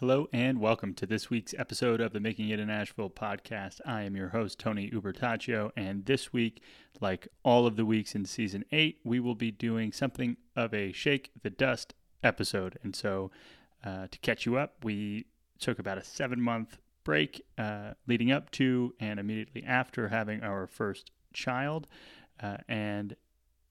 Hello and welcome to this week's episode of the Making It in Asheville podcast. I am your host, Tony Ubertaccio, and this week, like all of the weeks in Season 8, we will be doing something of a Shake the Dust episode. And so to catch you up, we took about a 7-month break leading up to and immediately after having our first child, and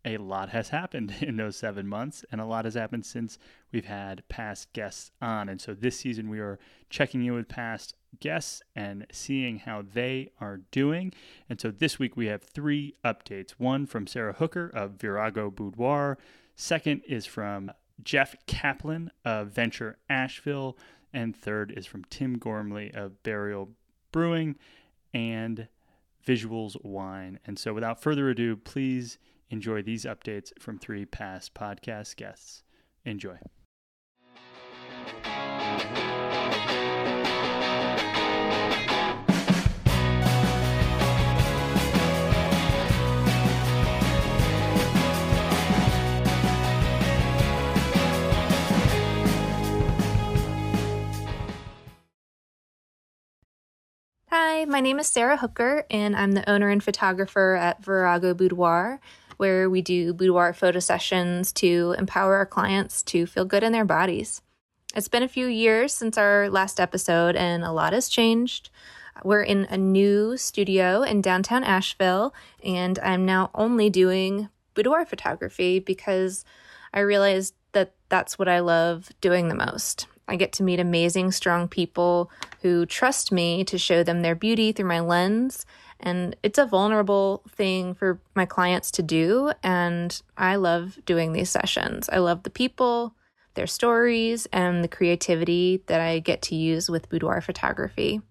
a lot has happened in those 7 months, and a lot has happened since we've had past guests on. And so this season we are checking in with past guests and seeing how they are doing. And so this week we have three updates. One from Sarah Hooker of Virago Boudoir. Second is from Jeff Kaplan of Venture Asheville. And third is from Tim Gormley of Burial Brewing and Visuals Wine. And so without further ado, please enjoy these updates from three past podcast guests. Enjoy. Hi, my name is Sarah Hooker, and I'm the owner and photographer at Virago Boudoir, where we do boudoir photo sessions to empower our clients to feel good in their bodies. It's been a few years since our last episode, and a lot has changed. We're in a new studio in downtown Asheville, and I'm now only doing boudoir photography because I realized that that's what I love doing the most. I get to meet amazing, strong people who trust me to show them their beauty through my lens. And it's a vulnerable thing for my clients to do, and I love doing these sessions. I love the people, their stories, and the creativity that I get to use with boudoir photography.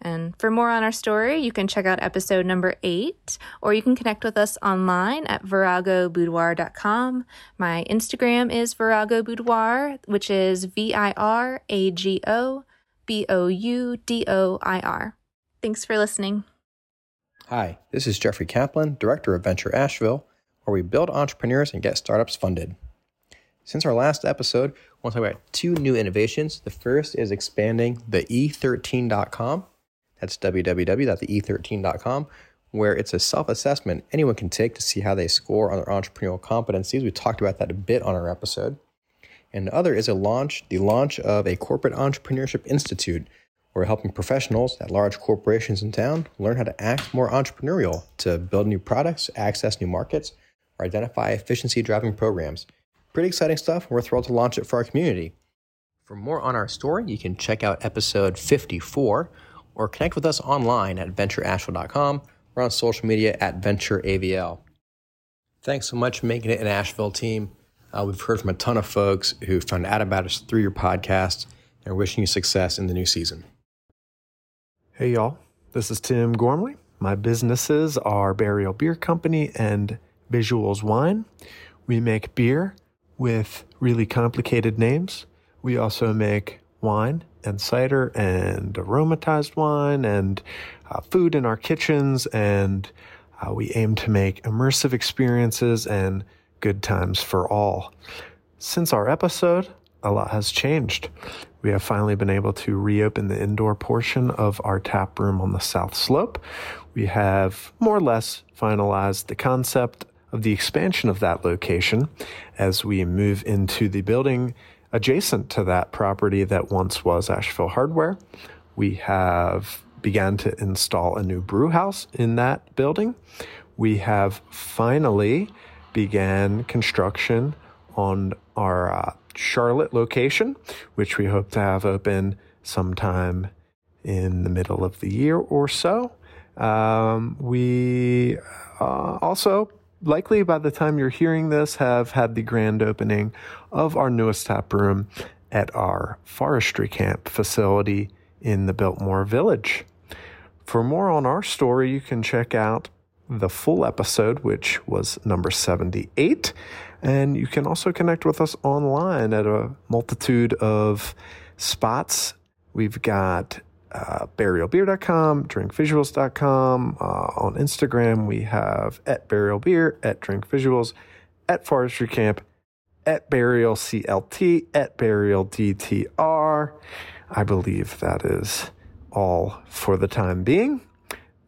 And for more on our story, you can check out episode number 8, or you can connect with us online at viragoboudoir.com. My Instagram is Virago Boudoir, which is VIRAGO BOUDOIR. Thanks for listening. Hi, this is Jeffrey Kaplan, Director of Venture Asheville, where we build entrepreneurs and get startups funded. Since our last episode, I want to talk about two new innovations. The first is expanding the thee13.com. That's www.thee13.com, where it's a self-assessment anyone can take to see how they score on their entrepreneurial competencies. We talked about that a bit on our episode. And the other is the launch of a Corporate Entrepreneurship Institute. We're helping professionals at large corporations in town learn how to act more entrepreneurial to build new products, access new markets, or identify efficiency-driving programs. Pretty exciting stuff, and we're thrilled to launch it for our community. For more on our story, you can check out episode 54 or connect with us online at ventureasheville.com or on social media at ventureavl. Thanks so much for making it an Asheville team. We've heard from a ton of folks who found out about us through your podcast, and we're wishing you success in the new season. Hey y'all, this is Tim Gormley. My businesses are Burial Beer Company and Visuals Wine. We make beer with really complicated names. We also make wine and cider and aromatized wine and food in our kitchens. And we aim to make immersive experiences and good times for all. Since our episode, a lot has changed. We have finally been able to reopen the indoor portion of our tap room on the South Slope. We have more or less finalized the concept of the expansion of that location as we move into the building adjacent to that property that once was Asheville Hardware. We have begun to install a new brew house in that building. We have finally began construction on our Charlotte location, which we hope to have open sometime in the middle of the year or so. We also, likely by the time you're hearing this, have had the grand opening of our newest tap room at our forestry camp facility in the Biltmore Village. For more on our story, you can check out the full episode, which was number 78. And you can also connect with us online at a multitude of spots. We've got burialbeer.com, drinkvisuals.com. On Instagram, we have at burialbeer, at drinkvisuals, at forestrycamp, at burialclt, at burialdtr. I believe that is all for the time being.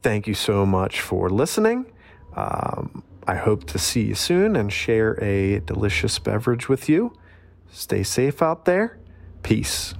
Thank you so much for listening. I hope to see you soon and share a delicious beverage with you. Stay safe out there. Peace.